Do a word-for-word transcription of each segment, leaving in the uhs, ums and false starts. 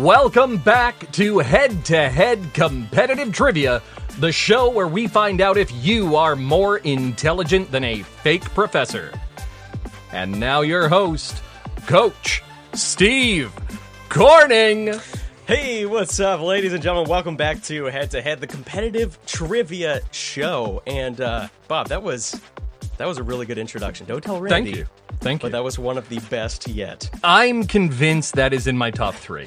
Welcome back to Head to Head Competitive Trivia, the show where we find out if you are more intelligent than a fake professor. And now your host, Coach Steve Corning. Hey, what's up, ladies and gentlemen? Welcome back to Head to Head, the competitive trivia show. And uh, Bob, that was that was a really good introduction. Don't tell Randy. Thank you. Thank you. But that was one of the best yet. I'm convinced that is in my top three.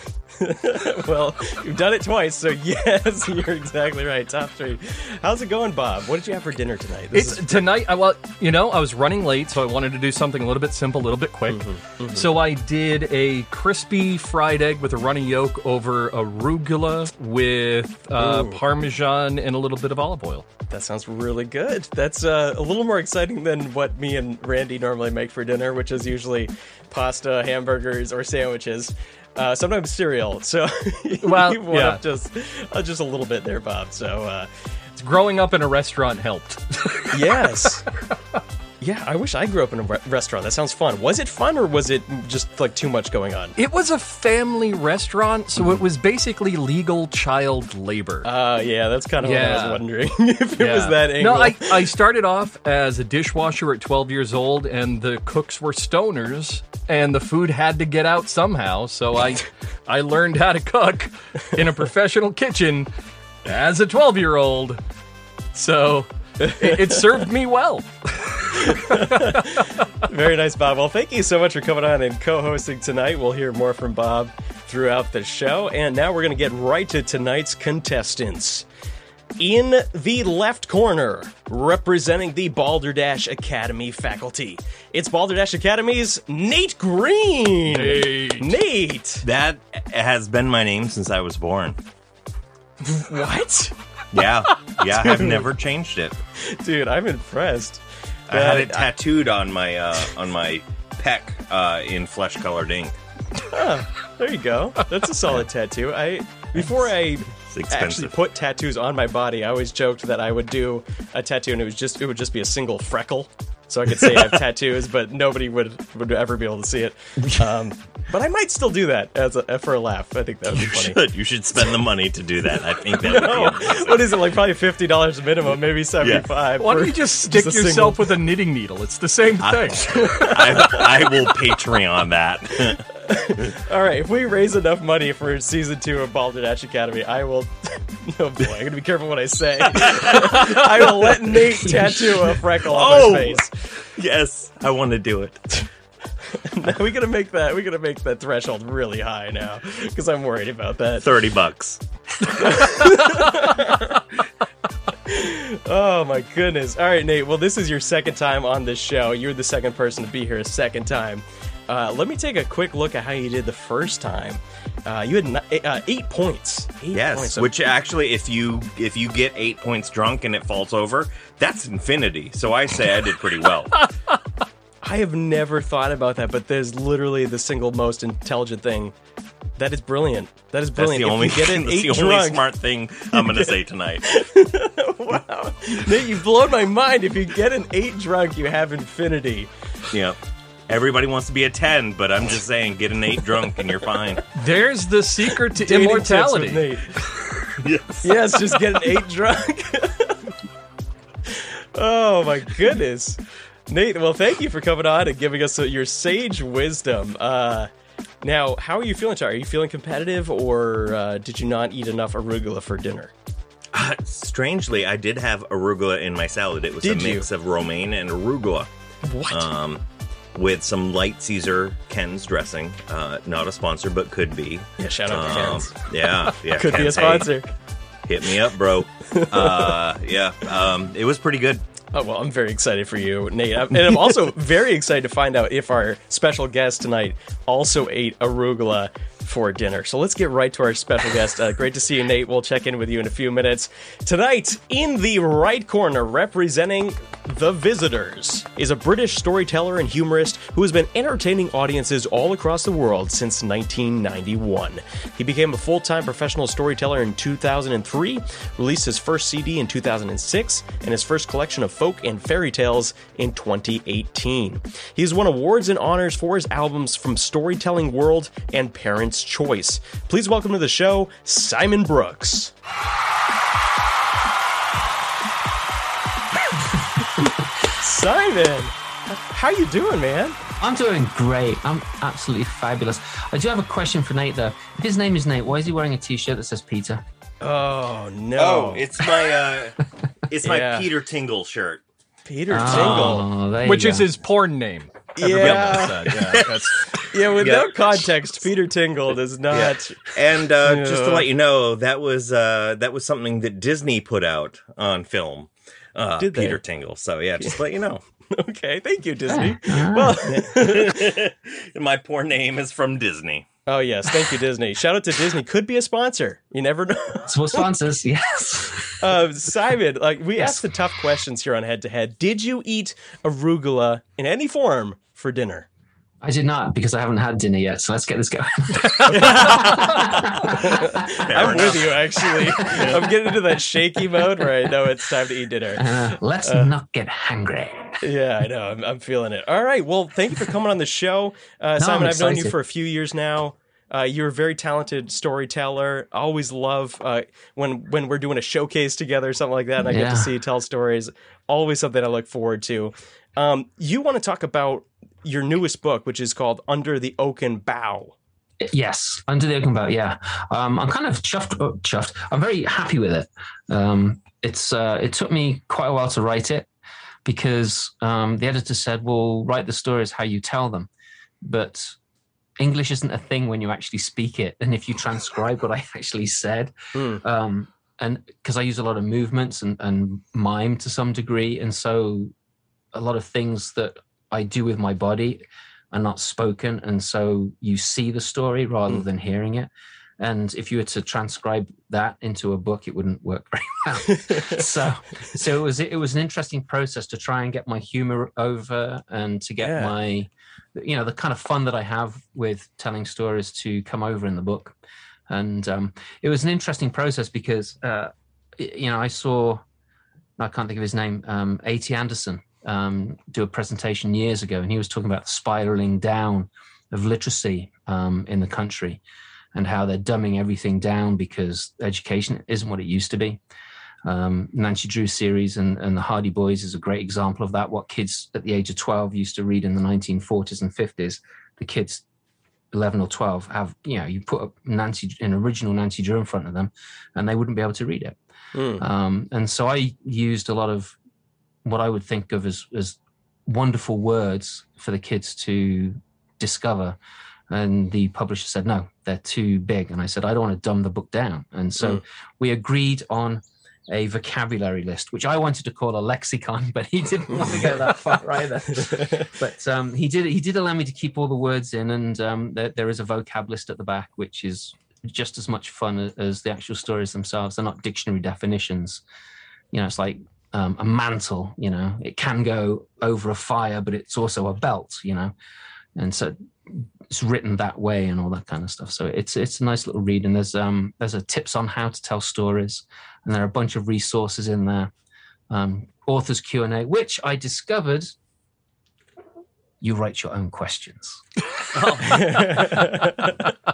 Well, you've done it twice, so yes, you're exactly right. Top three. How's it going, Bob? What did you have for dinner tonight? This it's is- tonight. I, well, you know, I was running late, so I wanted to do something a little bit simple, a little bit quick. Mm-hmm, mm-hmm. So I did a crispy fried egg with a runny yolk over arugula with uh, Parmesan and a little bit of olive oil. That sounds really good. That's uh, a little more exciting than what me and Randy normally make for dinner, which is usually pasta, hamburgers, or sandwiches. Uh, sometimes cereal, so well, you went yeah. up just, uh, just a little bit there, Bob. So uh, growing up in a restaurant helped. Yes. Yeah, I wish I grew up in a re- restaurant. That sounds fun. Was it fun, or was it just like too much going on? It was a family restaurant, so it was basically legal child labor. Uh, yeah, that's kind of yeah. what I was wondering, if yeah. it was that angle. No, I, I started off as a dishwasher at twelve years old, and the cooks were stoners. And the food had to get out somehow, so I I learned how to cook in a professional kitchen as a twelve-year-old. So it, it served me well. Very nice, Bob. Well, thank you so much for coming on and co-hosting tonight. We'll hear more from Bob throughout the show. And now we're going to get right to tonight's contestants. In the left corner, representing the Balderdash Academy faculty, it's Balderdash Academy's Nate Green. Nate. Nate. That has been my name since I was born. What? Yeah. Yeah, I've never changed it. Dude, I'm impressed. I had it tattooed on my uh, on my pec uh, in flesh-colored ink. Huh, there you go. That's a solid tattoo. I Before I... Expensive. Actually, put tattoos on my body. I always joked that I would do a tattoo, and it was just it would just be a single freckle, so I could say I have tattoos, but nobody would would ever be able to see it. Um, but I might still do that as a, for a laugh. I think that would you be funny. Should. You should spend the money to do that. I think that no. would be amazing. What is it, like probably fifty dollars minimum, maybe seventy-five. Yeah. Why don't you just stick just yourself single... with a knitting needle? It's the same thing. I, I, I will Patreon that. All right, if we raise enough money for season two of Balderdash Academy, I will... Oh, boy, I'm going to be careful what I say. I will let Nate tattoo a freckle on oh, my face. Yes, I want to do it. Now we're going to make that, we're going to make that threshold really high now, because I'm worried about that. thirty bucks. Oh, my goodness. All right, Nate, well, this is your second time on this show. You're the second person to be here a second time. Uh, let me take a quick look at how you did the first time. Uh, you had ni- uh, eight points. Eight yes, points. Which actually, if you if you get eight points drunk and it falls over, that's infinity. So I say I did pretty well. I have never thought about that, but there's literally the single most intelligent thing. That is brilliant. That is brilliant. That's the only, get an that's eight the only drunk, smart thing I'm going to say tonight. Wow. Nate, you've blown my mind. If you get an eight drunk, you have infinity. Yep. Everybody wants to be a ten, but I'm just saying, get an eight drunk and you're fine. There's the secret to dating immortality. Yes. Yes, just get an eight drunk. Oh, my goodness. Nate, well, thank you for coming on and giving us your sage wisdom. Uh, now, how are you feeling, Char? Are you feeling competitive, or uh, did you not eat enough arugula for dinner? Uh, strangely, I did have arugula in my salad. It was did a mix you? of romaine and arugula. What? Um... With some light Caesar Ken's dressing. Uh, not a sponsor, but could be. Yeah, shout out um, to Ken's. Yeah, yeah. Could Ken's, be a sponsor. Hey, hit me up, bro. Uh, yeah, um, it was pretty good. Oh, well, I'm very excited for you, Nate. I'm, and I'm also very excited to find out if our special guest tonight also ate arugula for dinner. So let's get right to our special guest. Uh, great to see you, Nate. We'll check in with you in a few minutes. Tonight, in the right corner, representing The Visitors, is a British storyteller and humorist who has been entertaining audiences all across the world since nineteen ninety-one. He became a full-time professional storyteller in two thousand three, released his first C D in two thousand six, and his first collection of folk and fairy tales in twenty eighteen. He has won awards and honors for his albums from Storytelling World and Parents Audience Choice. Please welcome to the show, Simon Brooks. Simon, how you doing, man? I'm doing great. I'm absolutely fabulous. I do have a question for Nate, though. If his name is Nate, why is he wearing a T-shirt that says Peter? Oh, no. Oh, it's my, uh, it's yeah. my Peter Tingle shirt. Peter oh, Tingle, which is go. his porn name. Yeah. That. Yeah, that's, yeah, with yeah. no context, Peter Tingle does not. Yeah. And uh, yeah. just to let you know, that was uh, that was something that Disney put out on film. Uh, Did Peter they? Tingle. So yeah, just to let you know. Okay, thank you, Disney. Yeah. Well, my poor name is from Disney. Oh yes, thank you, Disney. Shout out to Disney. Could be a sponsor. You never know. So sponsors, yes. Uh, Simon, like we yes. asked the tough questions here on Head to Head. Did you eat arugula in any form for dinner? I did not, because I haven't had dinner yet. So let's get this going. I'm with you, actually. I'm getting into that shaky mode where I know it's time to eat dinner. Uh, let's uh, not get hungry. Yeah, I know. I'm, I'm feeling it. All right. Well, thank you for coming on the show. Uh, no, Simon, I've known you for a few years now. Uh, you're a very talented storyteller. I always love uh, when when we're doing a showcase together or something like that, and I yeah. get to see you tell stories. Always something I look forward to. Um, you want to talk about your newest book, which is called Under the Oaken Bough. Yes, Under the Oaken Bough, yeah. Um, I'm kind of chuffed, oh, chuffed. I'm very happy with it. Um, it's uh, it took me quite a while to write it, because um, the editor said, well, write the stories how you tell them. But English isn't a thing when you actually speak it. And if you transcribe what I actually said, mm. um, and because I use a lot of movements and, and mime to some degree, and so a lot of things that I do with my body are not spoken. And so you see the story rather mm. than hearing it. And if you were to transcribe that into a book, it wouldn't work very well. so, so it was it was an interesting process to try and get my humor over, and to get yeah. my, you know, the kind of fun that I have with telling stories to come over in the book. And um, it was an interesting process because, uh, you know, I saw, I can't think of his name, um, A T Anderson um, do a presentation years ago, and he was talking about the spiraling down of literacy um, in the country, and how they're dumbing everything down because education isn't what it used to be. Um, Nancy Drew series and, and the Hardy Boys is a great example of that. What kids at the age of twelve used to read in the nineteen forties and fifties, the kids eleven or twelve have, you know, you put up Nancy, an original Nancy Drew in front of them, and they wouldn't be able to read it. Mm. Um, and so I used a lot of what I would think of as, as wonderful words for the kids to discover. And the publisher said, no, they're too big. And I said, I don't want to dumb the book down. And so mm. we agreed on a vocabulary list, which I wanted to call a lexicon, but he didn't want to go that far either. But um, he did he did allow me to keep all the words in. And um, there, there is a vocab list at the back, which is just as much fun as the actual stories themselves. They're not dictionary definitions. You know, it's like um, a mantle, you know, it can go over a fire, but it's also a belt, you know. And so it's written that way and all that kind of stuff. So it's it's a nice little read. And there's um there's a tips on how to tell stories, and there are a bunch of resources in there. Um, author's Q and A, which I discovered you write your own questions. Oh.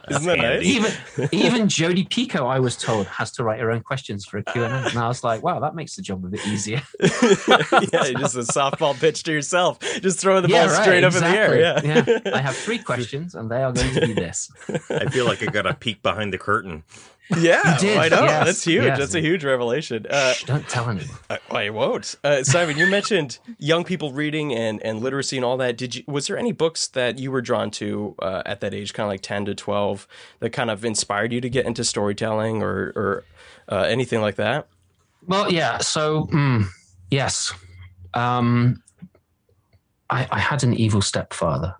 Isn't that nice? Even, even Jodie Pico, I was told, has to write her own questions for a Q and A. And I was like, wow, that makes the job a bit easier. Yeah, just a softball pitch to yourself. Just throwing the yeah, ball right, straight exactly. up in the air. Yeah. yeah, I have three questions, and they are going to be this. I feel like I got a peek behind the curtain. Yeah, well, I know. Yes. That's huge. Yes. That's a huge revelation. Uh, Shh, don't tell anyone. I, I won't. Uh, Simon, you mentioned young people reading and, and literacy and all that. Did you? Was there any books that you were drawn to uh, at that age, kind of like ten to twelve, that kind of inspired you to get into storytelling or, or uh, anything like that? Well, yeah. So, mm, yes. Um, I, I had an evil stepfather.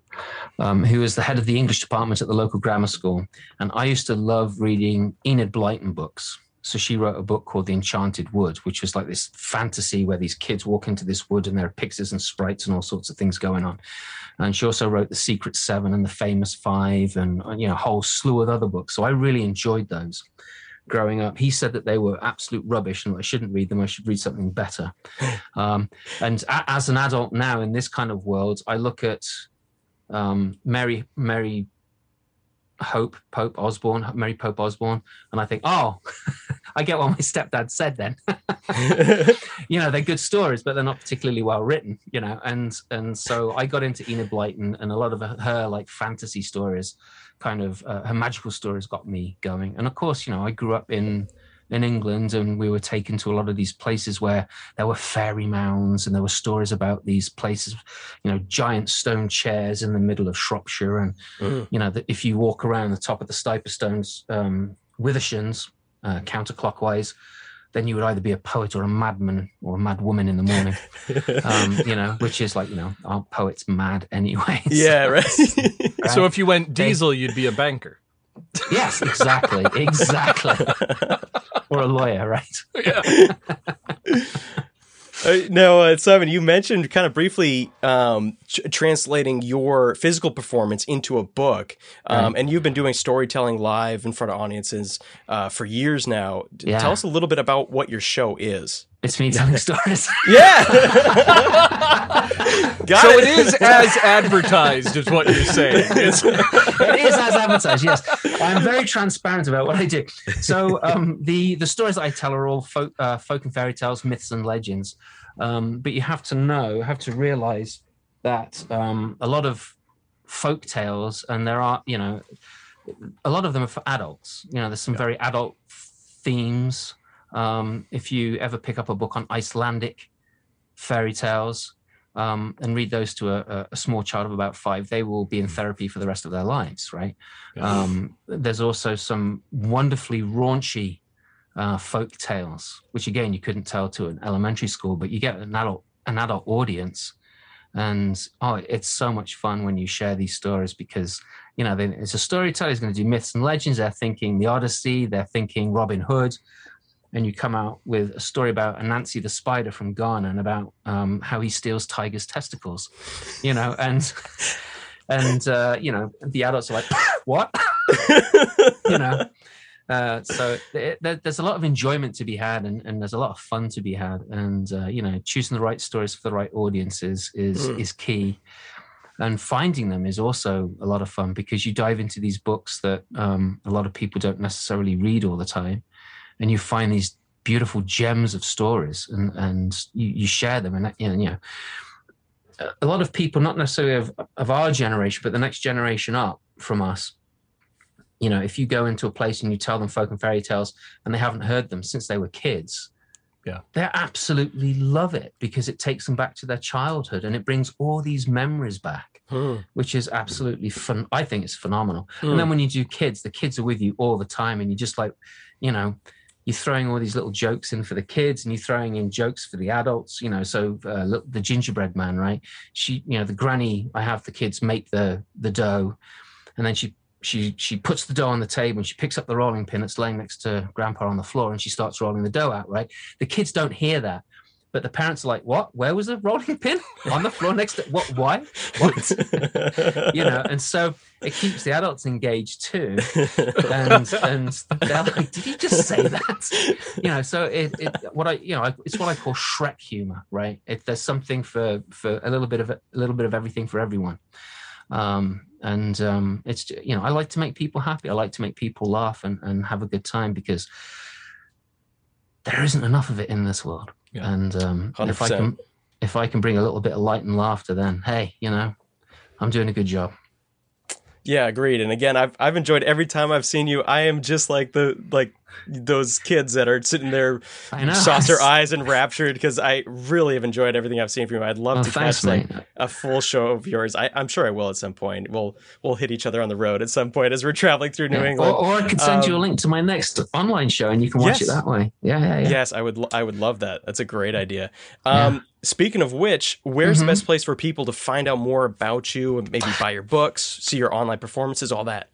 Um, who was the head of the English department at the local grammar school. And I used to love reading Enid Blyton books. So she wrote a book called The Enchanted Wood, which was like this fantasy where these kids walk into this wood and there are pixies and sprites and all sorts of things going on. And she also wrote The Secret Seven and The Famous Five and, you know, a whole slew of other books. So I really enjoyed those growing up. He said that they were absolute rubbish and I shouldn't read them. I should read something better. Um, and a- as an adult now in this kind of world, I look at... Um, Mary, Mary, Hope, Pope Osborne, Mary Pope Osborne, and I think, oh, I get what my stepdad said then. You know, they're good stories, but they're not particularly well written, you know. And and so I got into Enid Blyton, and a lot of her like fantasy stories, kind of uh, her magical stories got me going. And of course, you know, I grew up in in England, and we were taken to a lot of these places where there were fairy mounds, and there were stories about these places, you know, giant stone chairs in the middle of Shropshire. And, mm. you know, the, if you walk around the top of the Stiper Stones, um, Withershins, uh, counterclockwise, then you would either be a poet or a madman or a mad woman in the morning, um, you know, which is like, you know, aren't poets mad anyway? So, yeah, right? right. So if you went diesel, you'd be a banker. Yes, exactly, exactly. Or a lawyer, right? Yeah. uh, now, uh, Simon, you mentioned kind of briefly um, tr- translating your physical performance into a book, um, right. and you've been doing storytelling live in front of audiences uh, for years now. Yeah. Tell us a little bit about what your show is. It's me telling stories. Yeah. Got so it. It is as advertised, is what you're saying. It's- it is as advertised, yes. I'm very transparent about what I do. So um, the, the stories that I tell are all folk, uh, folk and fairy tales, myths and legends. Um, but you have to know, have to realize that um, a lot of folk tales, and there are, you know, a lot of them are for adults. You know, there's some yeah. very adult themes. Um, if you ever pick up a book on Icelandic fairy tales um, and read those to a, a small child of about five, they will be in therapy for the rest of their lives, right? Yeah. Um, there's also some wonderfully raunchy uh, folk tales, which again, you couldn't tell to an elementary school, but you get an adult, an adult audience. And oh, it's so much fun when you share these stories because, you know, they, it's a storyteller who's going to do myths and legends. They're thinking the Odyssey, they're thinking Robin Hood. And you come out with a story about Anansi the spider from Ghana and about um, how he steals tigers' testicles, you know, and, and uh, you know, the adults are like, what? You know, uh, so it, there, there's a lot of enjoyment to be had and, and there's a lot of fun to be had. And, uh, you know, choosing the right stories for the right audiences is, mm. is key. And finding them is also a lot of fun because you dive into these books that um, a lot of people don't necessarily read all the time. And you find these beautiful gems of stories and, and you, you share them. And, and, you know, a lot of people, not necessarily of, of our generation, but the next generation up from us, you know, if you go into a place and you tell them folk and fairy tales and they haven't heard them since they were kids, yeah, they absolutely love it because it takes them back to their childhood and it brings all these memories back, hmm. which is absolutely fun. I think it's phenomenal. Hmm. And then when you do kids, the kids are with you all the time and you just like, you know, you're throwing all these little jokes in for the kids and you're throwing in jokes for the adults, you know, so uh, look, the gingerbread man, right? She, you know, the granny, I have the kids make the the dough and then she she she puts the dough on the table and she picks up the rolling pin that's laying next to grandpa on the floor and she starts rolling the dough out, right? The kids don't hear that, but the parents are like, what? Where was the rolling pin? On the floor next to, what, why? What? You know, and so it keeps the adults engaged too. And, and they're like, did he just say that? You know, so it, it what I, you know, it's what I call Shrek humor, right? It, there's something for, for a little bit of, a little bit of everything for everyone. Um, and um, it's, you know, I like to make people happy. I like to make people laugh and, and have a good time because there isn't enough of it in this world. Yeah. And um, if I can, if I can bring a little bit of light and laughter, then hey, you know, I'm doing a good job. Yeah, agreed. And again, I've I've enjoyed every time I've seen you. I am just like the like those kids that are sitting there, saucer eyes enraptured because I really have enjoyed everything I've seen from you. I'd love oh, to thanks, catch like, a full show of yours. I, I'm sure I will at some point. We'll we'll hit each other on the road at some point as we're traveling through New yeah. England. Or, or I can send um, you a link to my next online show and you can watch yes. it that way. Yeah, yeah, yeah. Yes, I would. I would love that. That's a great idea. Um, yeah. Speaking of which, where's mm-hmm. the best place for people to find out more about you and maybe buy your books, see your online performances, all that?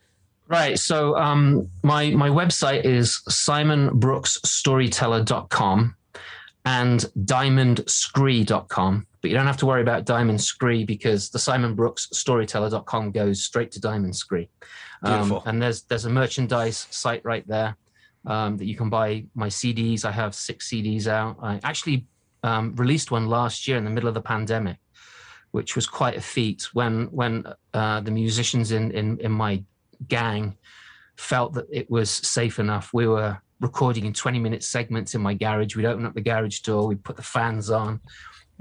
Right. So um, my my website is simon brooks storyteller dot com and diamond scree dot com. But you don't have to worry about Diamond Scree because the simon brooks storyteller dot com goes straight to Diamond Scree. Um, Beautiful. And there's, there's a merchandise site right there um, that you can buy my C Ds. I have six C Ds out. I actually... Um, released one last year in the middle of the pandemic, which was quite a feat when when uh, the musicians in, in, in my gang felt that it was safe enough. We were recording in twenty minute segments in my garage. We'd open up the garage door, we'd put the fans on,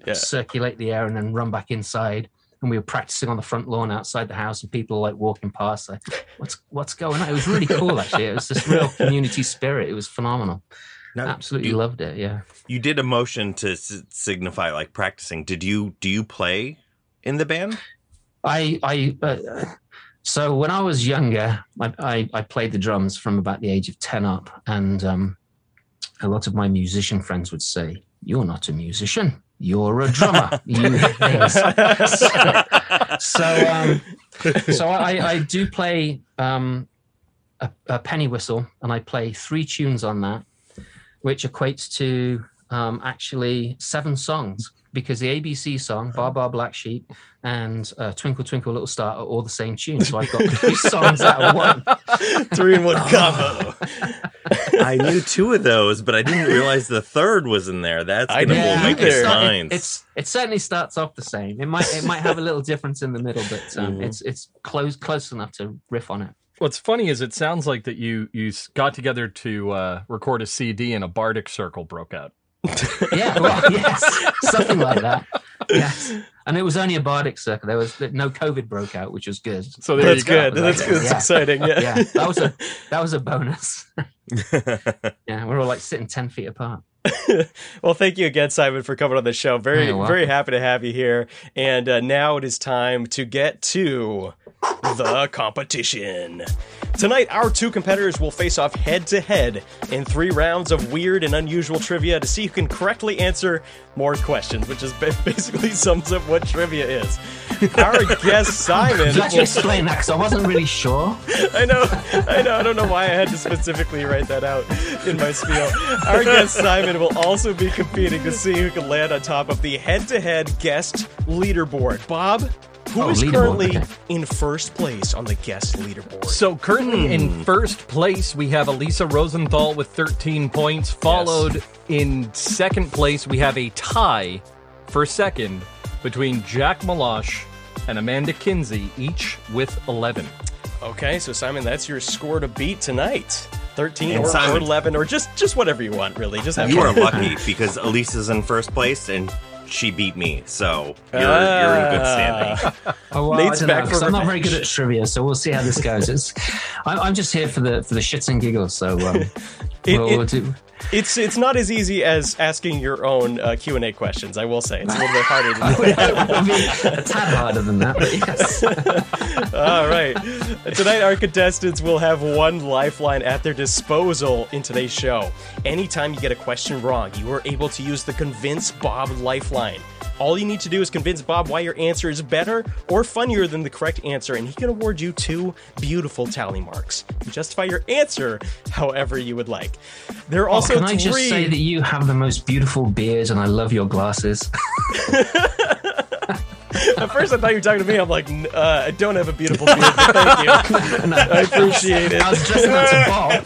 yeah. circulate the air, and then run back inside. And we were practicing on the front lawn outside the house, and people were like walking past, like, what's what's going on? It was really cool, actually. It was this real community spirit. It was phenomenal. Now, absolutely you, loved it. Yeah. You did a motion to s- signify like practicing. Did you do you play in the band? I I uh, so when I was younger, I, I I played the drums from about the age of ten up, and um, a lot of my musician friends would say, "You're not a musician. You're a drummer. You hit things." so so, um, so I, I do play um, a, a penny whistle, and I play three tunes on that, which equates to um, actually seven songs, because the A B C song, Bar Bar Black Sheep, and uh, Twinkle Twinkle Little Star are all the same tune. So I've got three songs out of one. Three in one combo. I knew two of those, but I didn't realize the third was in there. That's going to yeah, make their minds. It, it's, it certainly starts off the same. It might it might have a little difference in the middle, but um, mm-hmm. it's it's close close enough to riff on it. What's funny is it sounds like that you, you got together to uh, record a C D and a bardic circle broke out. Yeah, well, yes, something like that. Yes, and it was only a bardic circle. There was no COVID broke out, which was good. So there that's you go. Good. That's like, good. That's yeah. exciting. Yeah. yeah, that was a that was a bonus. Yeah, we're all like sitting ten feet apart. Well, thank you again, Simon, for coming on the show. Very, very happy to have you here. And uh, now it is time to get to the competition. Tonight, our two competitors will face off head-to-head in three rounds of weird and unusual trivia to see who can correctly answer more questions, which is basically sums up what trivia is. Our guest, Simon... Did you actually explain that? Because I wasn't really sure. I know. I know. I don't know why I had to specifically write that out in my spiel. Our guest, Simon, will also be competing to see who can land on top of the head-to-head guest leaderboard. Bob... Who oh, is currently okay. in first place on the guest leaderboard? So currently mm. in first place, we have Elisa Rosenthal with thirteen points, followed yes. in second place, we have a tie for second between Jack Malosh and Amanda Kinsey, each with eleven. Okay, so Simon, that's your score to beat tonight. thirteen or, Simon, or eleven or just, just whatever you want, really. Just have you fun. Are lucky because Elisa's in first place and... She beat me, so you're, uh, you're in good standing. Oh, well, Nate's back know, for I'm not very good at trivia, so we'll see how this goes. It's, I, I'm just here for the for the shits and giggles, so um, it, we'll, it, we'll do. It's it's not as easy as asking your own uh, Q and A questions. I will say it's a little bit harder than that. I mean, a tad harder than that, but yes. All right. Tonight, our contestants will have one lifeline at their disposal in today's show. Anytime you get a question wrong, you are able to use the Convince Bob lifeline. All you need to do is convince Bob why your answer is better or funnier than the correct answer, and he can award you two beautiful tally marks. Justify your answer however you would like. There are also oh, can three... I just say that you have the most beautiful beards and I love your glasses? At first, I thought you were talking to me. I'm like, uh, I don't have a beautiful beard, but thank you. No, I appreciate it. I was dressing up to Bob.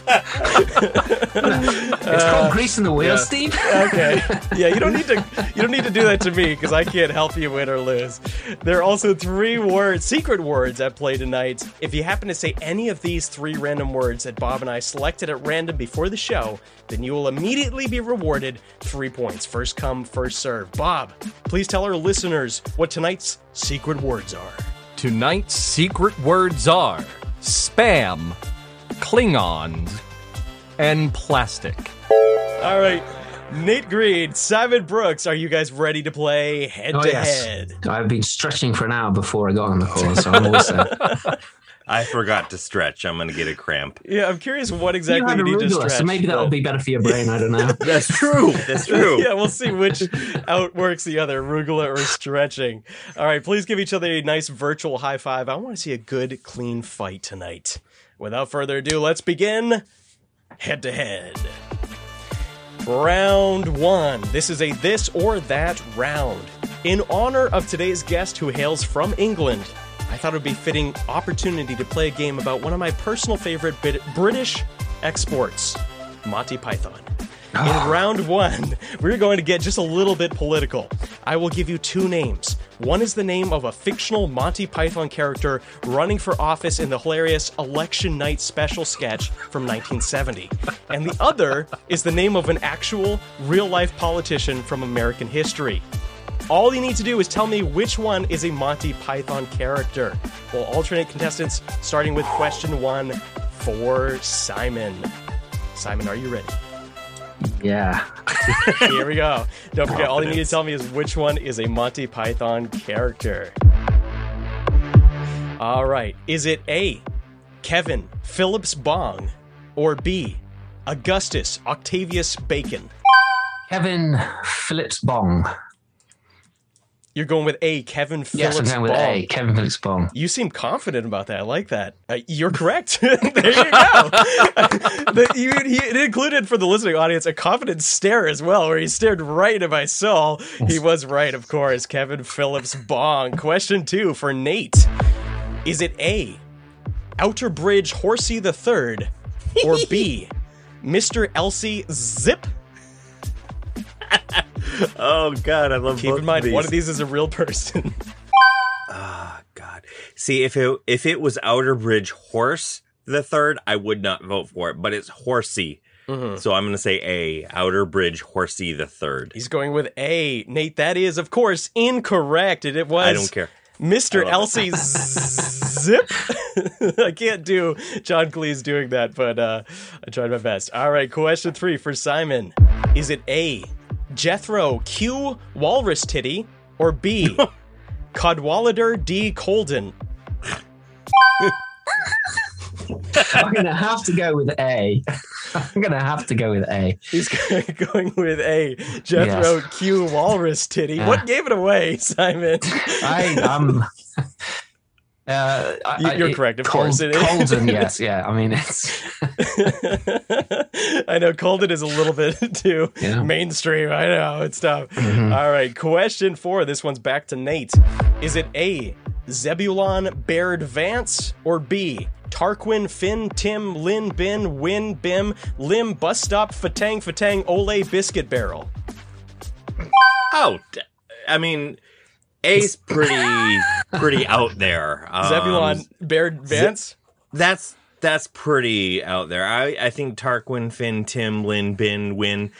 It's uh, called greasing the wheel, yeah. Steve. Okay. Yeah, you don't need to. You don't need to do that to me because I can't help you win or lose. There are also three words, secret words, at play tonight. If you happen to say any of these three random words that Bob and I selected at random before the show, then you will immediately be rewarded three points. First come, first serve. Bob, please tell our listeners what tonight's secret words are. Tonight's secret words are spam, Klingons, and plastic. All right, Nate Green, Simon Brooks, are you guys ready to play head oh, to yes. head? I've been stretching for an hour before I got on the call, so I'm also. I forgot to stretch. I'm going to get a cramp. Yeah, I'm curious what exactly you, you need to stretch. So maybe that'll be better for your brain. I don't know. That's true. That's true. Yeah, we'll see which outworks the other, arugula or stretching. All right, please give each other a nice virtual high five. I want to see a good, clean fight tonight. Without further ado, let's begin head to head. Round one. This is a this or that round. In honor of today's guest who hails from England, I thought it would be a fitting opportunity to play a game about one of my personal favorite British exports, Monty Python. In round one, we're going to get just a little bit political. I will give you two names. One is the name of a fictional Monty Python character running for office in the hilarious Election Night Special sketch from nineteen seventy. And the other is the name of an actual, real-life politician from American history. All you need to do is tell me which one is a Monty Python character. We'll alternate contestants, starting with question one for Simon. Simon, are you ready? Yeah. Here we go. Don't forget, all you need to tell me is which one is a Monty Python character. All right. Is it A, Kevin Phillips Bong, or B, Augustus Octavius Bacon? Kevin Phillips Bong. You're going with A, Kevin Phillips Bong. Yes, I'm going Bong. with A, Kevin Phillips Bong. You seem confident about that. I like that. Uh, you're correct. There you go. the, you, he, it included, for the listening audience, a confident stare as well, where he stared right at my soul. He was right, of course. Kevin Phillips Bong. Question two for Nate. Is it A, Outer Bridge Horsey the Third, or B, Mister Elsie Zip? Oh, God, I love Keep both in mind, of these. One of these is a real person. Oh, God. See, if it if it was Outer Bridge Horse the Third, I would not vote for it, but it's Horsey. Mm-hmm. So I'm going to say A, Outer Bridge Horsey the Third. He's going with A. Nate, that is, of course, incorrect. And it was... I don't care. Mister Elsie Zip. I can't do John Cleese doing that, but uh, I tried my best. All right, question three for Simon. Is it A, Jethro Q. Walrus Titty, or B, Cadwallader D. Colden? I'm going to have to go with A. I'm going to have to go with A. He's going with A. Jethro yes. Q. Walrus Titty. Yeah. What gave it away, Simon? I um, uh, I, You're I, correct, of Col- course. It Colden, is. yes, yeah. I mean, it's... I know, Colden is a little bit too yeah. mainstream. I know, it's tough. Mm-hmm. All right, question four. This one's back to Nate. Is it A, Zebulon Baird Vance, or B, Tarquin, Finn, Tim, Lin, Bin, Win, Bim, Lim, Bus Stop, Fatang, Fatang, Ole, Biscuit Barrel? Oh, I mean, A's pretty pretty out there. Um, Zebulon Baird Vance? That's that's pretty out there. I, I think Tarquin, Finn, Tim, Lin, Bin, Win,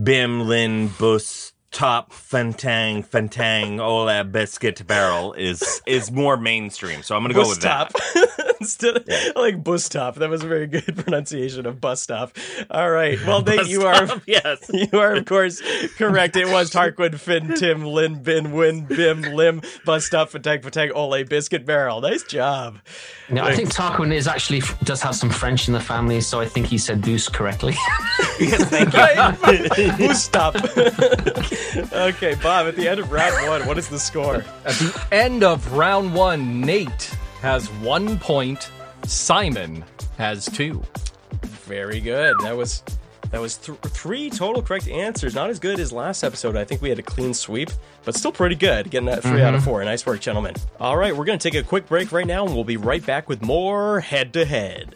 Bim, Lin, Bus Top, Fantang, Fantang, Ola, Biscuit Barrel is is more mainstream, so I'm gonna bus go with top. that. Instead of, yeah. like bus top, that was a very good pronunciation of bus stop. All right, well, Nate, you top, are yes, you are of course correct. It was Tarquin, Finn, Tim, Lin, Bin, Win, Bim, Lim, Bus Stop, Fantang, Fantang, Ole, Biscuit Barrel. Nice job. No, like, I think Tarquin is actually does have some French in the family, so I think he said goose correctly. Yes, thank you. Bus stop. Okay, Bob, at the end of round one, what is the score? At the end of round one, Nate has one point. Simon has two. Very good. That was that was th- three total correct answers. Not as good as last episode. I think we had a clean sweep, but still pretty good. Getting that three mm-hmm. out of four. Nice work, gentlemen. All right, we're going to take a quick break right now, and we'll be right back with more Head to Head.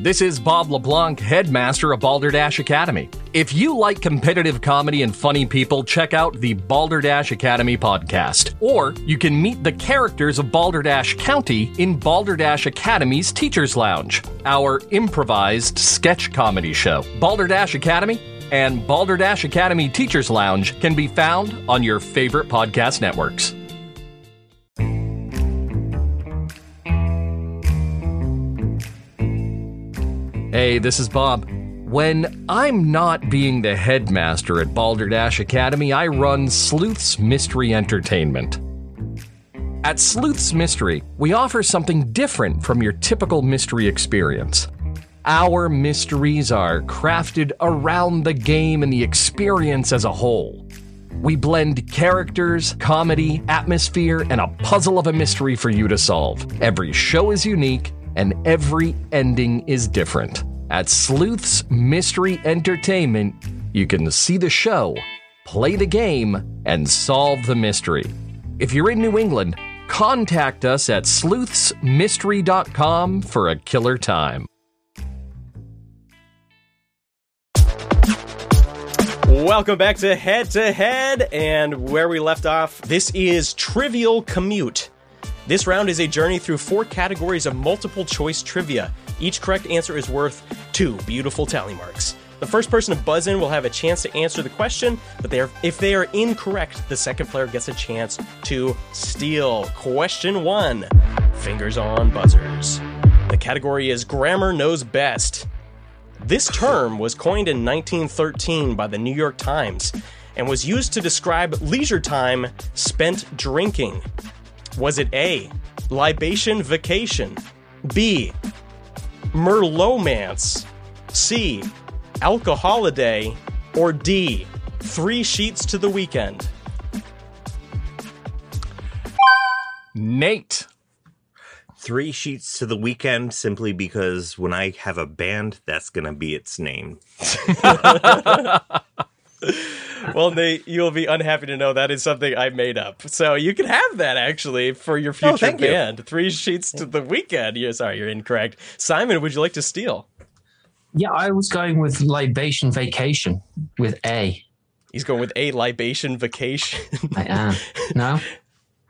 This is Bob LeBlanc, headmaster of Balderdash Academy. If you like competitive comedy and funny people, check out the Balderdash Academy podcast. Or you can meet the characters of Balderdash County in Balderdash Academy's Teacher's Lounge, our improvised sketch comedy show. Balderdash Academy and Balderdash Academy Teacher's Lounge can be found on your favorite podcast networks. Hey, this is Bob. When I'm not being the headmaster at Balderdash Academy, I run Sleuth's Mystery Entertainment. At Sleuth's Mystery, we offer something different from your typical mystery experience. Our mysteries are crafted around the game and the experience as a whole. We blend characters, comedy, atmosphere, and a puzzle of a mystery for you to solve. Every show is unique, and every ending is different. At Sleuth's Mystery Entertainment, you can see the show, play the game, and solve the mystery. If you're in New England, contact us at sleuths mystery dot com for a killer time. Welcome back to Head to Head, and where we left off, this is Trivial Commute. This round is a journey through four categories of multiple choice trivia. Each correct answer is worth two beautiful tally marks. The first person to buzz in will have a chance to answer the question, but they are, if they are incorrect, the second player gets a chance to steal. Question one, fingers on buzzers. The category is Grammar Knows Best. This term was coined in nineteen thirteen by the New York Times and was used to describe leisure time spent drinking. Was it A, libation vacation, B, merlomance, C, alcoholiday, or D, three sheets to the weekend? Nate. Three sheets to the weekend, simply because when I have a band, that's going to be its name. Well, Nate, you'll be unhappy to know that is something I made up. So you can have that, actually, for your future oh, band. You. Three sheets to the weekend. You're, sorry, you're incorrect. Simon, would you like to steal? Yeah, I was going with libation vacation with A. He's going with A, libation vacation. I am. No?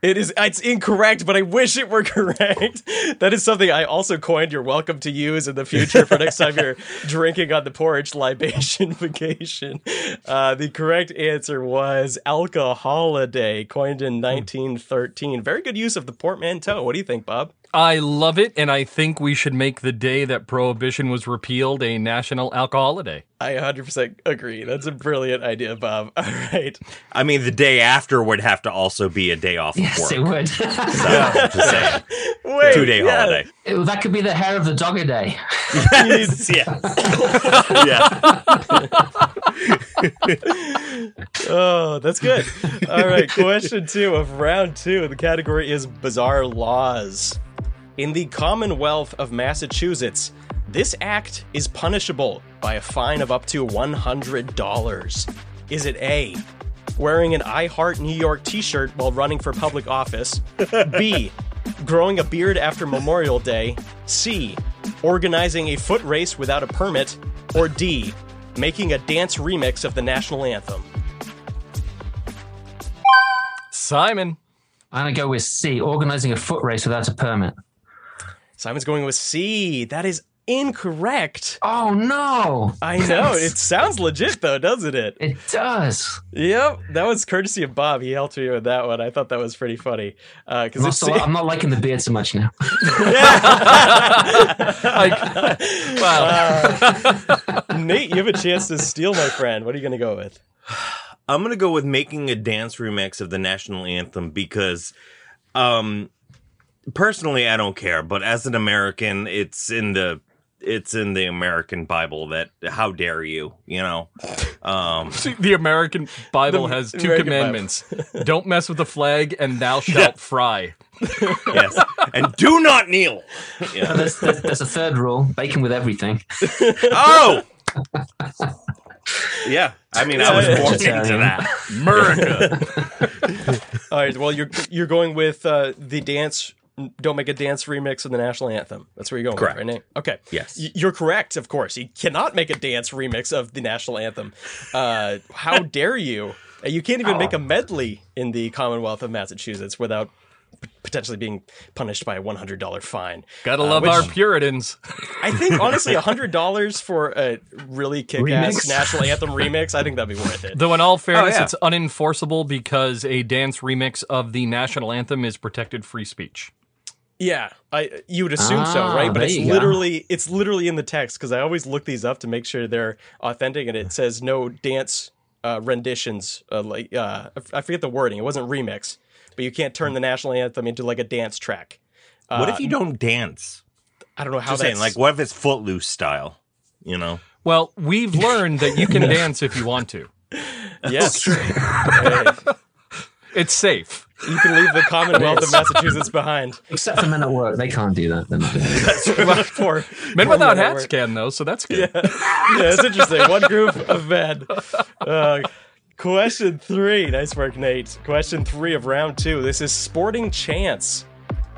It is, it's incorrect, but I wish it were correct. That is something I also coined. You're welcome to use in the future for next time you're drinking on the porch, libation vacation. Uh, the correct answer was alcoholiday, coined in nineteen thirteen. Very good use of the portmanteau. What do you think, Bob? I love it, and I think we should make the day that Prohibition was repealed a national alcoholiday. I one hundred percent agree. That's a brilliant idea, Bob. All right. I mean, the day after would have to also be a day off of yes, work. Yes, it would. So, just saying. Wait, two-day yeah. holiday. It, that could be the hair of the dog a day. Yes, yeah. yeah. Oh, that's good. All right, question two of round two. The category is Bizarre Laws. In the Commonwealth of Massachusetts, this act is punishable by a fine of up to one hundred dollars. Is it A, wearing an I Heart New York t-shirt while running for public office, B, growing a beard after Memorial Day, C, organizing a foot race without a permit, or D, making a dance remix of the national anthem? Simon. I'm going to go with C, organizing a foot race without a permit. Simon's going with C. That is incorrect. Oh, no. I know. It sounds legit, though, doesn't it? It does. Yep. That was courtesy of Bob. He helped me with that one. I thought that was pretty funny. Uh, I'm, also, I'm not liking the beard so much now. I, wow. Uh, Nate, you have a chance to steal, my friend. What are you going to go with? I'm going to go with making a dance remix of the national anthem because... Um, Personally, I don't care, but as an American, it's in the it's in the American Bible that how dare you, you know? Um, the American Bible the, has two American commandments. Don't mess with the flag and thou shalt fry. Yes, and do not kneel. Yeah. There's, there's, there's a third rule, bacon with everything. Oh! Yeah, I mean, I was born into that. America! All right, well, you're, you're going with uh, the dance... Don't make a dance remix of the national anthem. That's where you're going correct. With, right, Nate? Okay. Yes. Y- you're correct, of course. You cannot make a dance remix of the national anthem. Uh, how dare you? You can't even oh. make a medley in the Commonwealth of Massachusetts without p- potentially being punished by a one hundred dollars fine. Gotta uh, love which, our Puritans. I think, honestly, one hundred dollars for a really kick-ass remix? National anthem remix, I think that'd be worth it. Though in all fairness, oh, yeah. it's unenforceable because a dance remix of the national anthem is protected free speech. Yeah, I you would assume ah, so, right? But it's literally go. it's literally in the text because I always look these up to make sure they're authentic, and it says no dance uh, renditions. Uh, like uh, I forget the wording; it wasn't remix, but you can't turn the national anthem into like a dance track. Uh, what if you don't dance? I don't know how. Just that's... saying, like, what if it's Footloose style? You know. Well, we've learned that you can no. dance if you want to. Yes. Hey. It's safe. You can leave the Commonwealth of Massachusetts behind. Except for men at work. They can't do that. They're not doing that. Well, for, men for without men hats can, though, so that's good. Yeah, yeah it's interesting. One group of men. Uh, question three. Nice work, Nate. Question three of round two. This is Sporting Chance.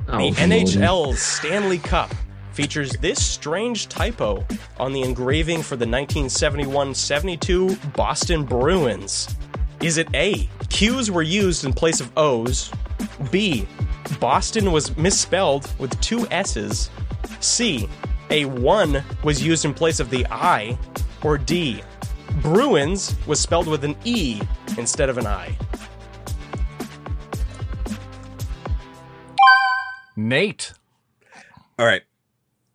The oh, N H Lord. N H L's Stanley Cup features this strange typo on the engraving for the nineteen seventy-one seventy-two Boston Bruins. Is it A, Q's were used in place of O's, B, Boston was misspelled with two S's, C, a one was used in place of the I, or D, Bruins was spelled with an E instead of an I? Nate. All right.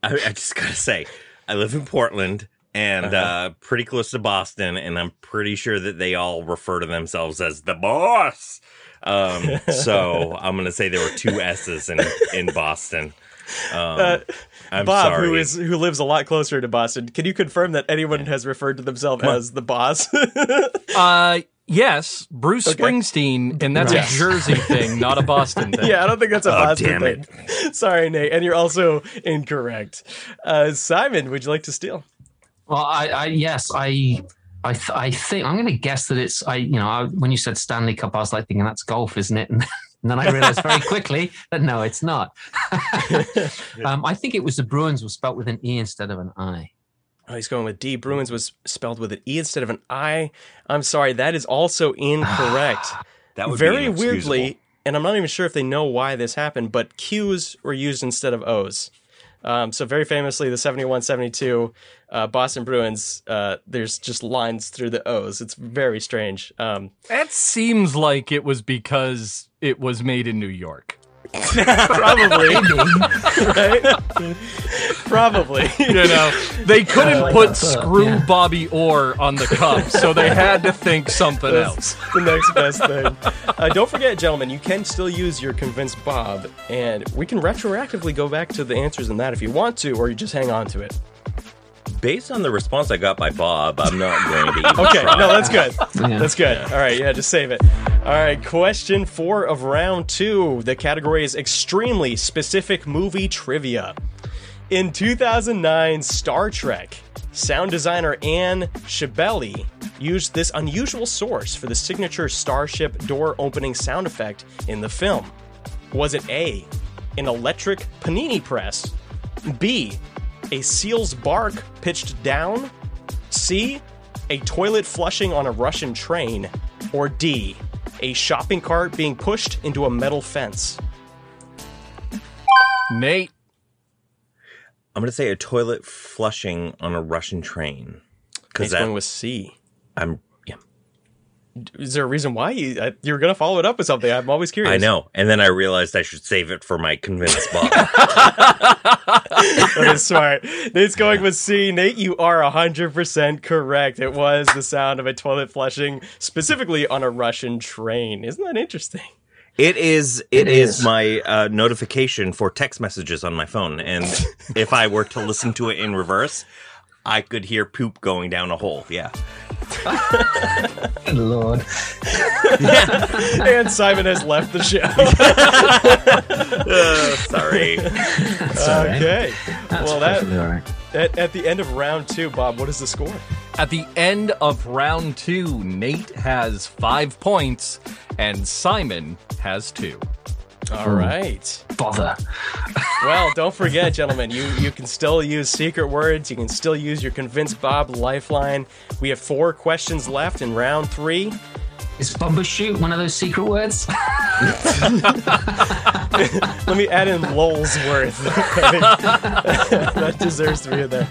I, I just gotta say, I live in Portland and uh-huh. uh, pretty close to Boston, and I'm pretty sure that they all refer to themselves as the boss. Um, so I'm gonna say there were two S's in, in Boston. Um, uh, I'm Bob, sorry. who is who lives a lot closer to Boston, can you confirm that anyone yeah. has referred to themselves what? as the boss? uh, yes, Bruce okay. Springsteen, and that's right. a Jersey thing, not a Boston thing. Yeah, I don't think that's a oh, Boston thing. Sorry, Nate, and you're also incorrect. Uh, Simon, would you like to steal? Well, I, I yes, I. I, th- I think I'm going to guess that it's I. You know, I, when you said Stanley Cup, I was like thinking that's golf, isn't it? And, and then I realized very quickly that no, it's not. um, I think it was the Bruins was spelled with an E instead of an I. Oh, he's going with D. Bruins was spelled with an E instead of an I. I'm sorry, that is also incorrect. That would very be weirdly, and I'm not even sure if they know why this happened, but Q's were used instead of O's. Um, so very famously, the seventy-one seventy-two uh, Boston Bruins, uh, there's just lines through the O's. It's very strange. Um, that seems like it was because it was made in New York. Probably. Right? Probably. You know, they couldn't like put screw yeah. Bobby Orr on the cup, so they had to think something That's else. The next best thing. Uh, don't forget, gentlemen, you can still use your Convinced Bob, and we can retroactively go back to the answers in that if you want to, or you just hang on to it. Based on the response I got by Bob, I'm not going to be Okay, trying. No, that's good. Yeah. That's good. Yeah. All right, yeah, just save it. All right, question four of round two. The category is extremely specific movie trivia. In two thousand nine, Star Trek, sound designer Anne Shibeli used this unusual source for the signature starship door opening sound effect in the film. Was it A, an electric panini press, B, a seal's bark pitched down, C, a toilet flushing on a Russian train, or D, a shopping cart being pushed into a metal fence? Nate. I'm going to say a toilet flushing on a Russian train. Nate's that, going with C. I'm, yeah. Is there a reason why? You, I, you're going to follow it up with something. I'm always curious. I know. And then I realized I should save it for my Convinced Bob. That is smart. Nate's going with C. Nate, you are one hundred percent correct. It was the sound of a toilet flushing, specifically on a Russian train. Isn't that interesting? It is. It, it is. is my uh, notification for text messages on my phone, and if I were to listen to it in reverse, I could hear poop going down a hole. Yeah. Good Lord. Yeah. And Simon has left the show. uh, sorry. That's okay. Right. That's well, that right. at, at the end of round two, Bob, what is the score? At the end of round two, Nate has five points, and Simon has two. All Ooh, right. Bother. Well, don't forget, gentlemen, you, you can still use secret words. You can still use your Convinced Bob lifeline. We have four questions left in round three. Is bumbershoot one of those secret words? Let me add in lolsworth. That deserves to be in there.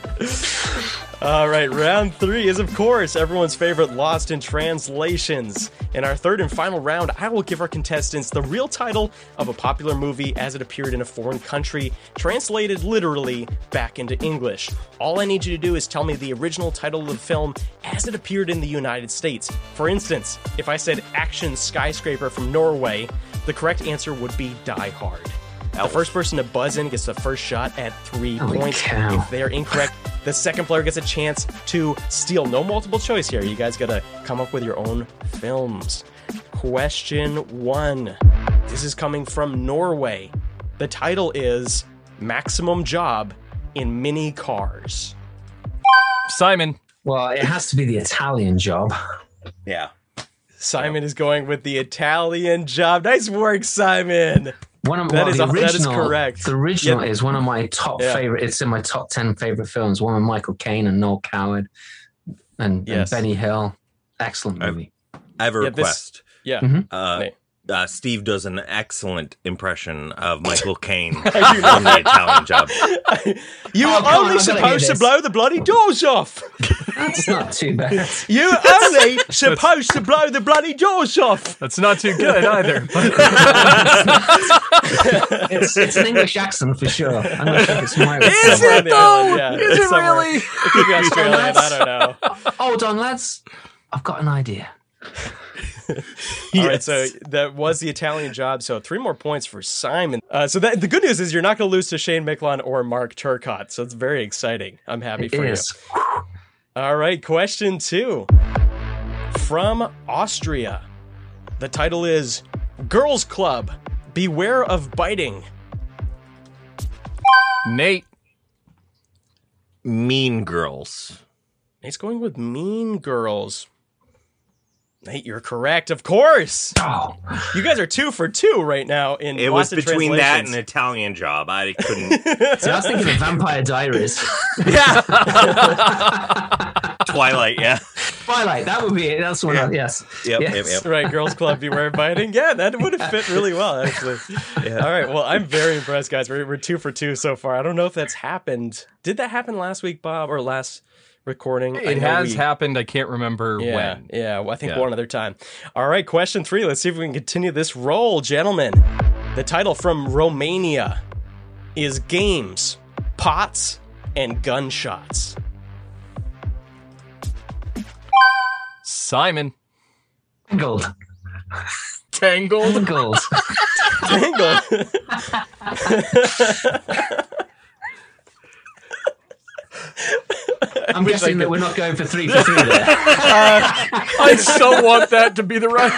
All right, round three is, of course, everyone's favorite Lost in Translations. In our third and final round, I will give our contestants the real title of a popular movie as it appeared in a foreign country, translated literally back into English. All I need you to do is tell me the original title of the film as it appeared in the United States. For instance, if I said Action Skyscraper from Norway, the correct answer would be Die Hard. The first person to buzz in gets the first shot at three Holy points. Cow. If they're incorrect, the second player gets a chance to steal. No multiple choice here. You guys got to come up with your own films. Question one. This is coming from Norway. The title is Maximum Job in Mini Cars. Simon. Well, it has to be The Italian Job. Yeah. Simon is going with The Italian Job. Nice work, Simon. One of that, well, is, the original, that is correct. The original yep. is one of my top yeah. favorite. It's in my top ten favorite films. One with Michael Caine and Noel Coward and, yes. and Benny Hill. Excellent movie. I have a yeah, request. This, yeah. Mm-hmm. Uh, uh, Steve does an excellent impression of Michael Caine from The Italian Job. You were oh, only supposed to blow the bloody doors off. That's not too bad. You were only supposed to blow the bloody doors off. That's not too good either. it's, it's an English accent for sure. I'm not sure if it's my Is it though? Yeah, Is it somewhere. Really? It could be Australian. I don't know. Hold on, lads. I've got an idea. Yes. All right, so that was The Italian Job. So three more points for Simon. Uh, so that, the good news is you're not going to lose to Shane Micklon or Mark Turcotte. So it's very exciting. I'm happy it for is. you. All right, question two. From Austria, the title is Girls Club, Beware of Biting. Nate. Mean Girls. Nate's going with Mean Girls. Nate, you're correct, of course. Oh. You guys are two for two right now. In it was between that and Italian Job. I couldn't. So I was thinking of Vampire Diaries. Yeah. Twilight, yeah. Twilight, that would be it. That's one. Yeah. I, yes. Yep, yes. Yep, yep. Right, Girls Club, Beware Biting. Yeah, that would have fit really well, actually. Yeah. All right, well, I'm very impressed, guys. We're, we're two for two so far. I don't know if that's happened. Did that happen last week, Bob, or last recording? It has we... happened. I can't remember yeah, when. Yeah, well, I think yeah. one other time. All right, question three. Let's see if we can continue this roll, gentlemen. The title from Romania is Games, Pots, and Gunshots. Simon. Tangled. Tangled. Tangled. Tangled. I'm guessing that we're not going for three for three there. Uh, I so want that to be the right.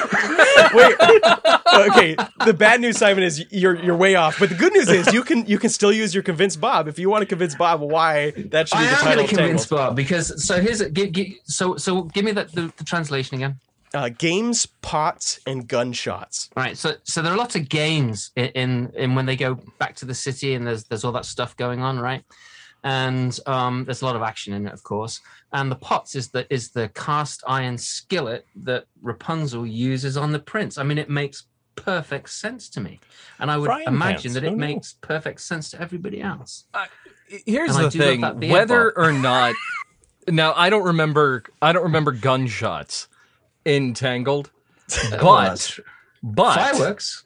Wait, okay. The bad news, Simon, is you're you're way off. But the good news is you can you can still use your convince Bob if you want to convince Bob why that should be I the title. I am going to convince Bob because so here's a, g- g- so so give me the, the, the translation again. Uh, games, pots, and gunshots. All right. So so there are lots of games in, in in when they go back to the city and there's there's all that stuff going on, right? And um, there's a lot of action in it, of course. And the pots is the is the cast iron skillet that Rapunzel uses on the prince. I mean, it makes perfect sense to me, and I would Brian imagine pants. that it oh. makes perfect sense to everybody else. Uh, here's and the thing: whether or not now, I don't remember. I don't remember gunshots in Tangled, but oh, but fireworks,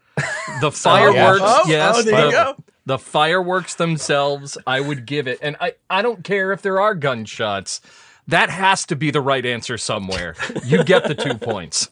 the fireworks. Oh, yeah. Yes, oh, there the, you go. The fireworks themselves, I would give it. And I, I don't care if there are gunshots. That has to be the right answer somewhere. You get the two points.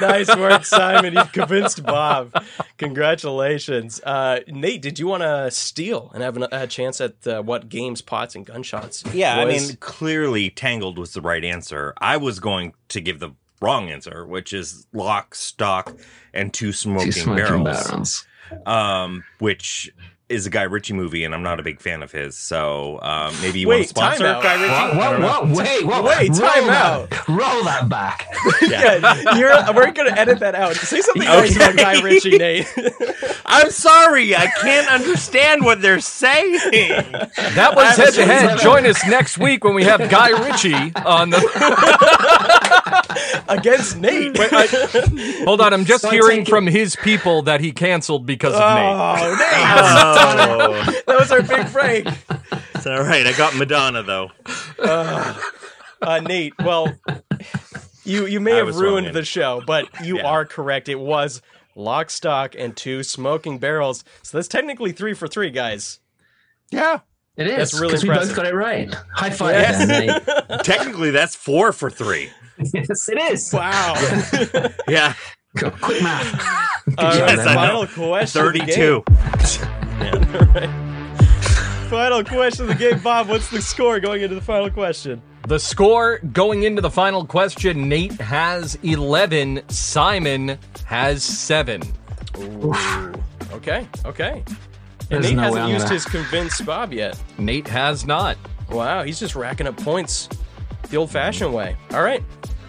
Nice work, Simon. You've convinced Bob. Congratulations. Uh, Nate, did you want to steal and have a chance at uh, what games, pots, and gunshots? Yeah, was? I mean, clearly Tangled was the right answer. I was going to give the wrong answer, which is lock, stock, and two smoking, two smoking barrels. barrels. Um, which... is a Guy Ritchie movie, and I'm not a big fan of his, so um, maybe you wait, want to sponsor Guy Ritchie? Whoa, whoa, whoa, wait, whoa, wait, time roll out. That, roll that back. Yeah. Yeah, you're, we're going to edit that out. Say something okay. nice about Guy Ritchie, Nate. I'm sorry, I can't understand what they're saying. That was head-to-head. Join us next week when we have Guy Ritchie on the... Against Nate. Wait, I... Hold on, I'm just so hearing taking... from his people that he canceled because of oh, Nate. Nate. Oh. That was our big break. It's all right. I got Madonna, though. Uh, uh, Nate, well, you, you may I have ruined wrong, the show, but you yeah. are correct. It was lock, stock, and two smoking barrels. So that's technically three for three, guys. Yeah. It is. That's really impressive. We both got it right. High five. Yes. Then, Nate. Technically, that's four for three. Yes, it is. Wow. Yeah. Yeah. Go, quick math. All right, yes, final question. thirty-two. Yeah. Right. Final question of the game, Bob. What's the score going into the final question? The score going into the final question, Nate has eleven, Simon has seven. Ooh. Okay, okay. And There's Nate no hasn't used his convince Bob yet. Nate has not. Wow, he's just racking up points the old-fashioned way. All right.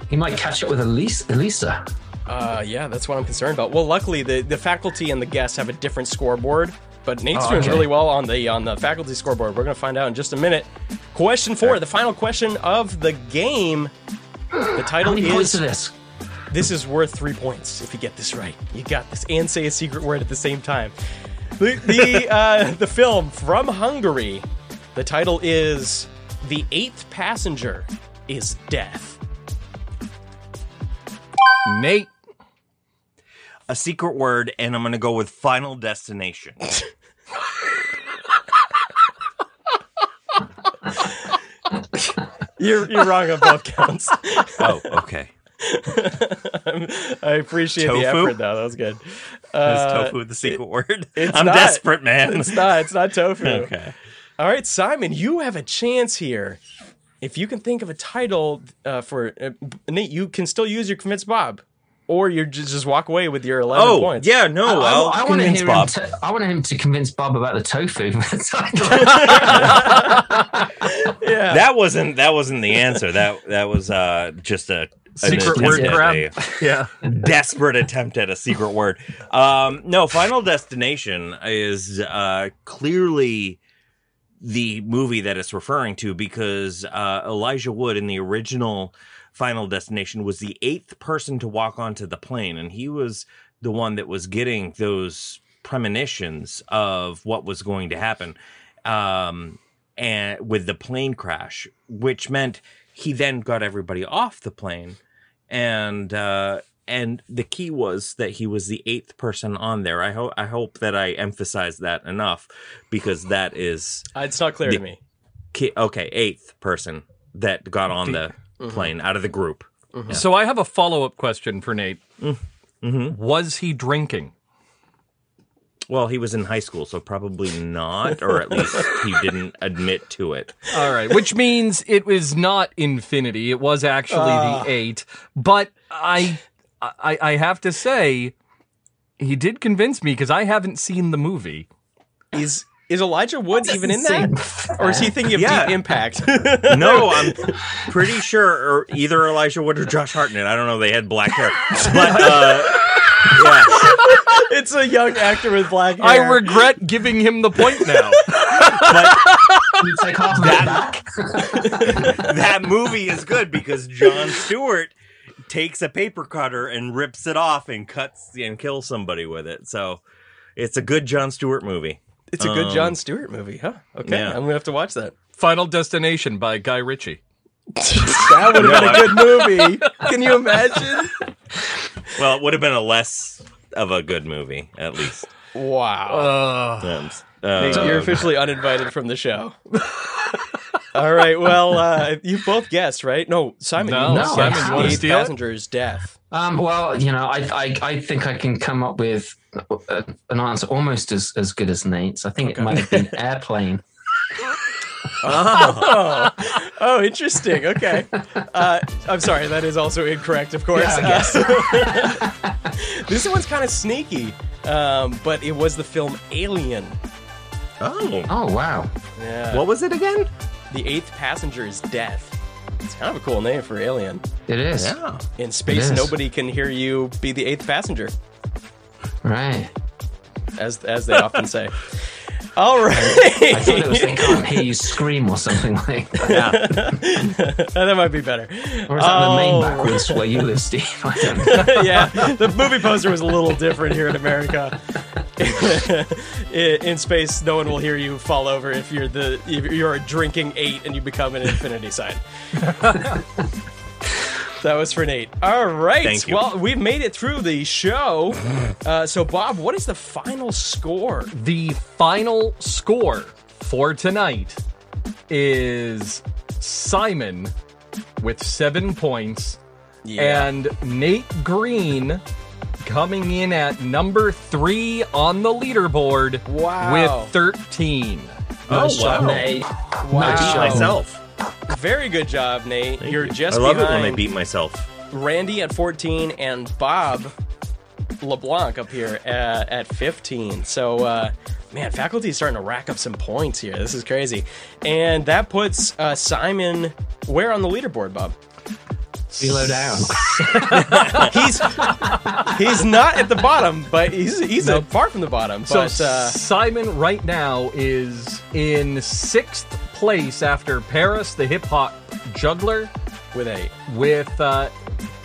He might catch up with Elise, Elisa. Uh, yeah, that's what I'm concerned about. Well, luckily, the, the faculty and the guests have a different scoreboard, but Nate's oh, doing okay. really well on the on the faculty scoreboard. We're going to find out in just a minute. Question four, the final question of the game. The title How many is... points is this? This is worth three points if you get this right. You got this. And say a secret word at the same time. The, the, uh, the film from Hungary, the title is The Eighth Passenger is Death. Nate. A secret word, and I'm going to go with Final Destination. you're, you're wrong on both counts. Oh, okay. I appreciate tofu? the effort, though. That was good. Uh, Is tofu the secret it, word? It's I'm not, desperate, man. It's not. It's not tofu. Okay. All right, Simon, you have a chance here. If you can think of a title uh, for uh, Nate, you can still use your convince Bob, or you just, just walk away with your eleven oh, points. Yeah, no, I, I, I want to hear Bob. Him to, I want him to convince Bob about the tofu. yeah. That wasn't that wasn't the answer. That that was uh, just a. Secret word grab. Yeah. Desperate attempt at a secret word. Um, no, Final Destination is uh, clearly the movie that it's referring to because uh, Elijah Wood in the original Final Destination was the eighth person to walk onto the plane. And he was the one that was getting those premonitions of what was going to happen um, and with the plane crash, which meant he then got everybody off the plane. And uh, and the key was that he was the eighth person on there. I hope I hope that I emphasized that enough because that is uh, it's not clear to me. Key, okay, eighth person that got on the mm-hmm. plane out of the group. Mm-hmm. Yeah. So I have a follow-up question for Nate. Mm-hmm. Was he drinking? Well, he was in high school, so probably not, or at least he didn't admit to it. All right, which means it was not infinity. It was actually uh, the eight. But I, I, I have to say, he did convince me because I haven't seen the movie. Is is Elijah Wood even in that, or is he thinking of yeah. Deep Impact? No, I'm pretty sure or either Elijah Wood or Josh Hartnett. I don't know. They had black hair, but uh, yeah. It's a young actor with black hair. I regret giving him the point now. But you take off that, that movie is good because Jon Stewart takes a paper cutter and rips it off and cuts and kills somebody with it. So it's a good Jon Stewart movie. It's a good um, Jon Stewart movie, huh? Okay, yeah. I'm going to have to watch that. Final Destination by Guy Ritchie. That would have been a good movie. Can you imagine? Well, it would have been a less... of a good movie, at least. Wow. Uh, uh, you're officially uninvited from the show. All right, well, uh, you both guessed, right? No, Simon, no, no. Simon's one of the passengers' death. Um, well, you know, I, I I think I can come up with an answer almost as, as good as Nate's. I think okay. it might have been airplane. Oh. oh, interesting. Okay. Uh, I'm sorry, that is also incorrect, of course. Yeah, I guess. Uh, this one's kind of sneaky, um, but it was the film Alien. Oh. Oh, wow. Yeah. What was it again? The Eighth Passenger is Death. It's kind of a cool name for Alien. It is. Yeah. In space, nobody can hear you be the eighth passenger. Right. As, as they often say. All right. I thought it was they can't hear you scream or something like that. That might be better. Or is that oh. the main backwards where you live, Steve? I don't know. Yeah, the movie poster was a little different here in America. In space, no one will hear you fall over if you're the if you're a drinking eight and you become an infinity sign. That was for Nate. All right. Thank you. Well, we've made it through the show. Uh, so, Bob, what is the final score? The final score for tonight is Simon with seven points yeah. and Nate Green coming in at number three on the leaderboard wow. with thirteen. Nice oh, job, wow. Nate. Wow. Nice job. Myself. Very good job, Nate. Thank You're you. just I love behind it when I beat myself. Randy at fourteen and Bob LeBlanc up here at, at fifteen. So, uh, man, faculty is starting to rack up some points here. This is crazy. And that puts uh, Simon where on the leaderboard, Bob? Below down. he's he's not at the bottom, but he's he's nope. far from the bottom. So but, uh, Simon right now is in sixth place after Paris, the hip hop juggler, with eight. With uh,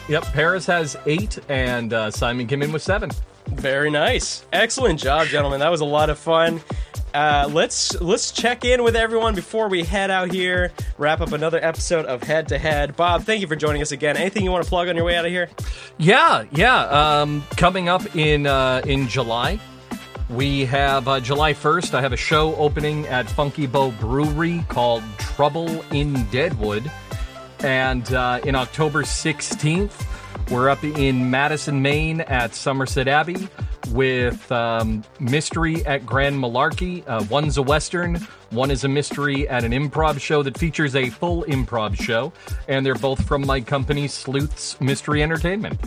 yep, Paris has eight, and uh, Simon came in with seven. Very nice, excellent job, gentlemen. That was a lot of fun. Uh, let's let's check in with everyone before we head out here, wrap up another episode of Head to Head. Bob, thank you for joining us again. Anything you want to plug on your way out of here? Yeah, yeah. Um, coming up in uh, in July, we have uh, July first. I have a show opening at Funky Bow Brewery called Trouble in Deadwood, and uh, in October sixteenth, we're up in Madison, Maine at Somerset Abbey with um, Mystery at Grand Malarkey. Uh, one's a Western, one is a mystery at an improv show that features a full improv show, and they're both from my company, Sleuth's Mystery Entertainment.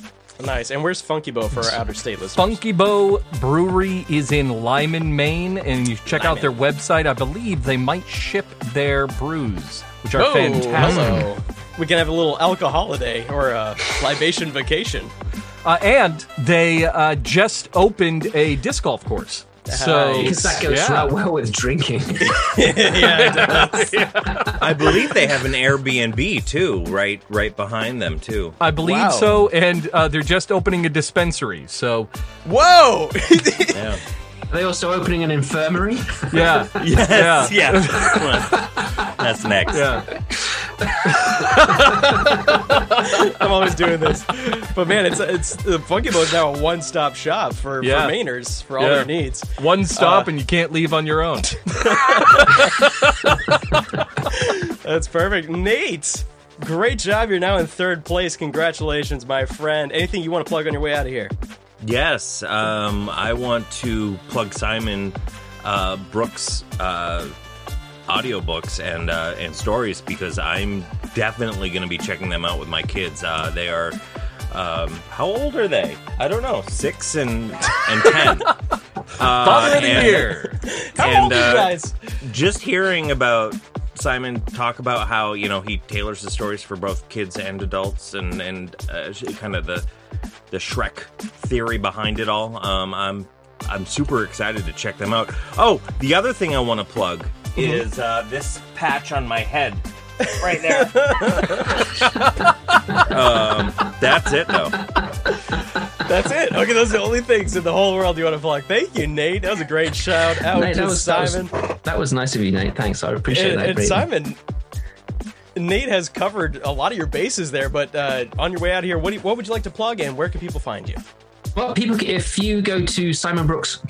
Nice. And where's Funky Bow for our out-of-state listeners? Funky Bow Brewery is in Lyman, Maine, and you check Lyman. out their website. I believe they might ship their brews, which are oh, fantastic. Hello. We can have a little alcohol holiday or a libation vacation. Uh, and they uh, just opened a disc golf course. So because that goes yeah. right well with drinking. yeah, it does. yeah. I believe they have an Airbnb too, right, right behind them too. I believe wow. so, and uh, they're just opening a dispensary. So, whoa! yeah. Are they also opening an infirmary? Yeah, yes, yeah, yeah. That's next. Yeah. I'm always doing this, but man, it's it's the Funky Bow is now a one-stop shop for, yeah. for Mainers for all yeah. their needs. One stop, uh, and you can't leave on your own. That's perfect, Nate. Great job. You're now in third place. Congratulations, my friend. Anything you want to plug on your way out of here? Yes, um, I want to plug Simon uh, Brooks. Uh, audiobooks and uh, and stories, because I'm definitely going to be checking them out with my kids. Uh, they are, um, how old are they? I don't know, six and and ten. uh, Father of the Year. How and, old are you guys? Uh, just hearing about Simon talk about how, you know, he tailors the stories for both kids and adults, and and uh, kind of the the Shrek theory behind it all. Um, I'm I'm super excited to check them out. Oh, the other thing I want to plug. Is uh, this patch on my head right there? um, that's it, though. That's it. Okay, those are the only things in the whole world you want to vlog. Thank you, Nate. That was a great shout out Nate, to that was, Simon. That was, that was nice of you, Nate. Thanks. I appreciate and, that. And greatly. Simon, Nate has covered a lot of your bases there. But uh, on your way out of here, what do you, what would you like to plug, and where can people find you? Well, people, if you go to Simon Brooks.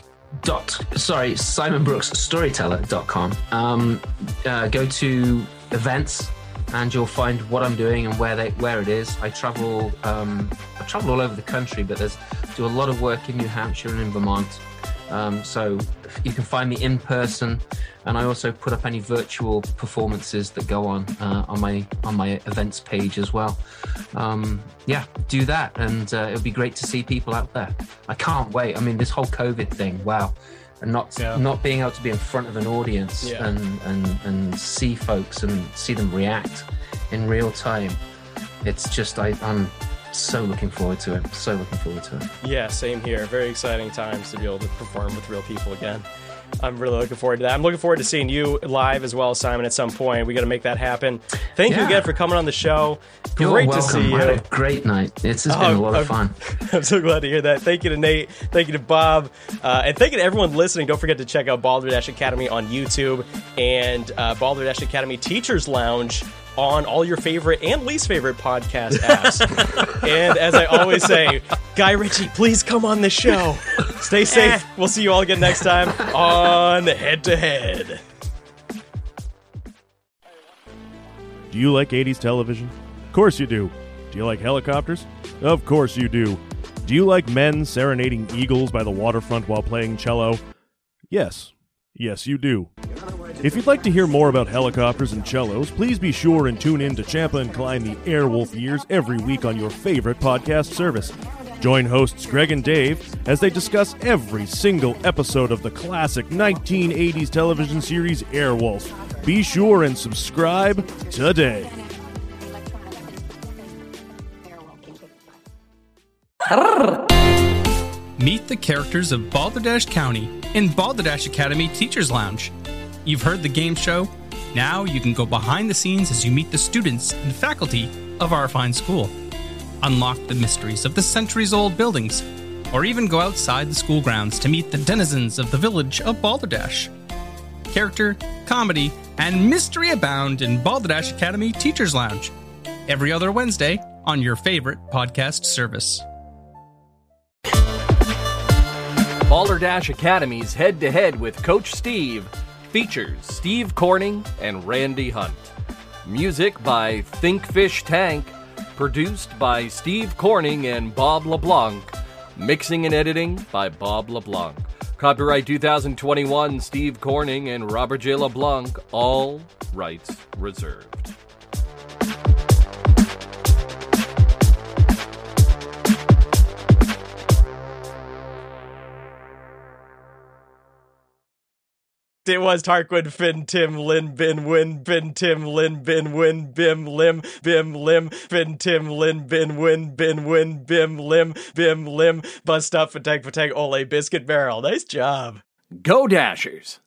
Dot sorry, simonbrooksstoryteller dot com. Um, uh, go to events, and you'll find what I'm doing and where they where it is. I travel, um, I travel all over the country, but there's do a lot of work in New Hampshire and in Vermont. Um, so you can find me in person, and I also put up any virtual performances that go on uh, on my on my events page as well. Um, yeah, do that, and uh, it'll be great to see people out there. I can't wait. I mean, this whole COVID thing, wow, and not yeah. not being able to be in front of an audience yeah. and, and and see folks and see them react in real time. It's just I, I'm. So looking forward to it. So looking forward to it. Yeah, same here. Very exciting times to be able to perform with real people again. I'm really looking forward to that. I'm looking forward to seeing you live as well, Simon, at some point. We got to make that happen. Thank yeah. you again for coming on the show. Great You're to see you. What a great night. It's has oh, been a lot I'm, of fun. I'm so glad to hear that. Thank you to Nate. Thank you to Bob. Uh, and thank you to everyone listening. Don't forget to check out Balderdash Academy on YouTube and uh, Balderdash Academy Teacher's Lounge on all your favorite and least favorite podcast apps. And as I always say, Guy Ritchie, please come on the show. Stay safe. We'll see you all again next time on Head to Head. Do you like eighties television? Of course you do. Do you like helicopters? Of course you do. Do you like men serenading eagles by the waterfront while playing cello? Yes. Yes, you do. If you'd like to hear more about helicopters and cellos, please be sure and tune in to Champa and Klein the Airwolf Years every week on your favorite podcast service. Join hosts Greg and Dave as they discuss every single episode of the classic nineteen eighties television series Airwolf. Be sure and subscribe today. Meet the characters of Balderdash County and Balderdash Academy Teacher's Lounge. You've heard the game show. Now you can go behind the scenes as you meet the students and faculty of our fine school. Unlock the mysteries of the centuries-old buildings, or even go outside the school grounds to meet the denizens of the village of Balderdash. Character, comedy, and mystery abound in Balderdash Academy Teacher's Lounge, every other Wednesday on your favorite podcast service. Balderdash Academy's Head-to-Head with Coach Steve features Steve Corning and Randy Hunt. Music by Think Fish Tank, produced by Steve Corning and Bob LeBlanc. Mixing and editing by Bob LeBlanc. Copyright two thousand twenty-one, Steve Corning and Robert J. LeBlanc, all rights reserved. It was Tarquin, Finn, Tim, Lin, Bin, Win, Bin, Tim, Lin, Bin, Win, Bim, Lim, Bim, Lim, Finn, Tim, Lin, Bin, Win, Bin, Win, Bim, Lim, Bim, Lim, Bust Up, Fatag, Fatag, Ole, Biscuit Barrel. Nice job. Go Dashers.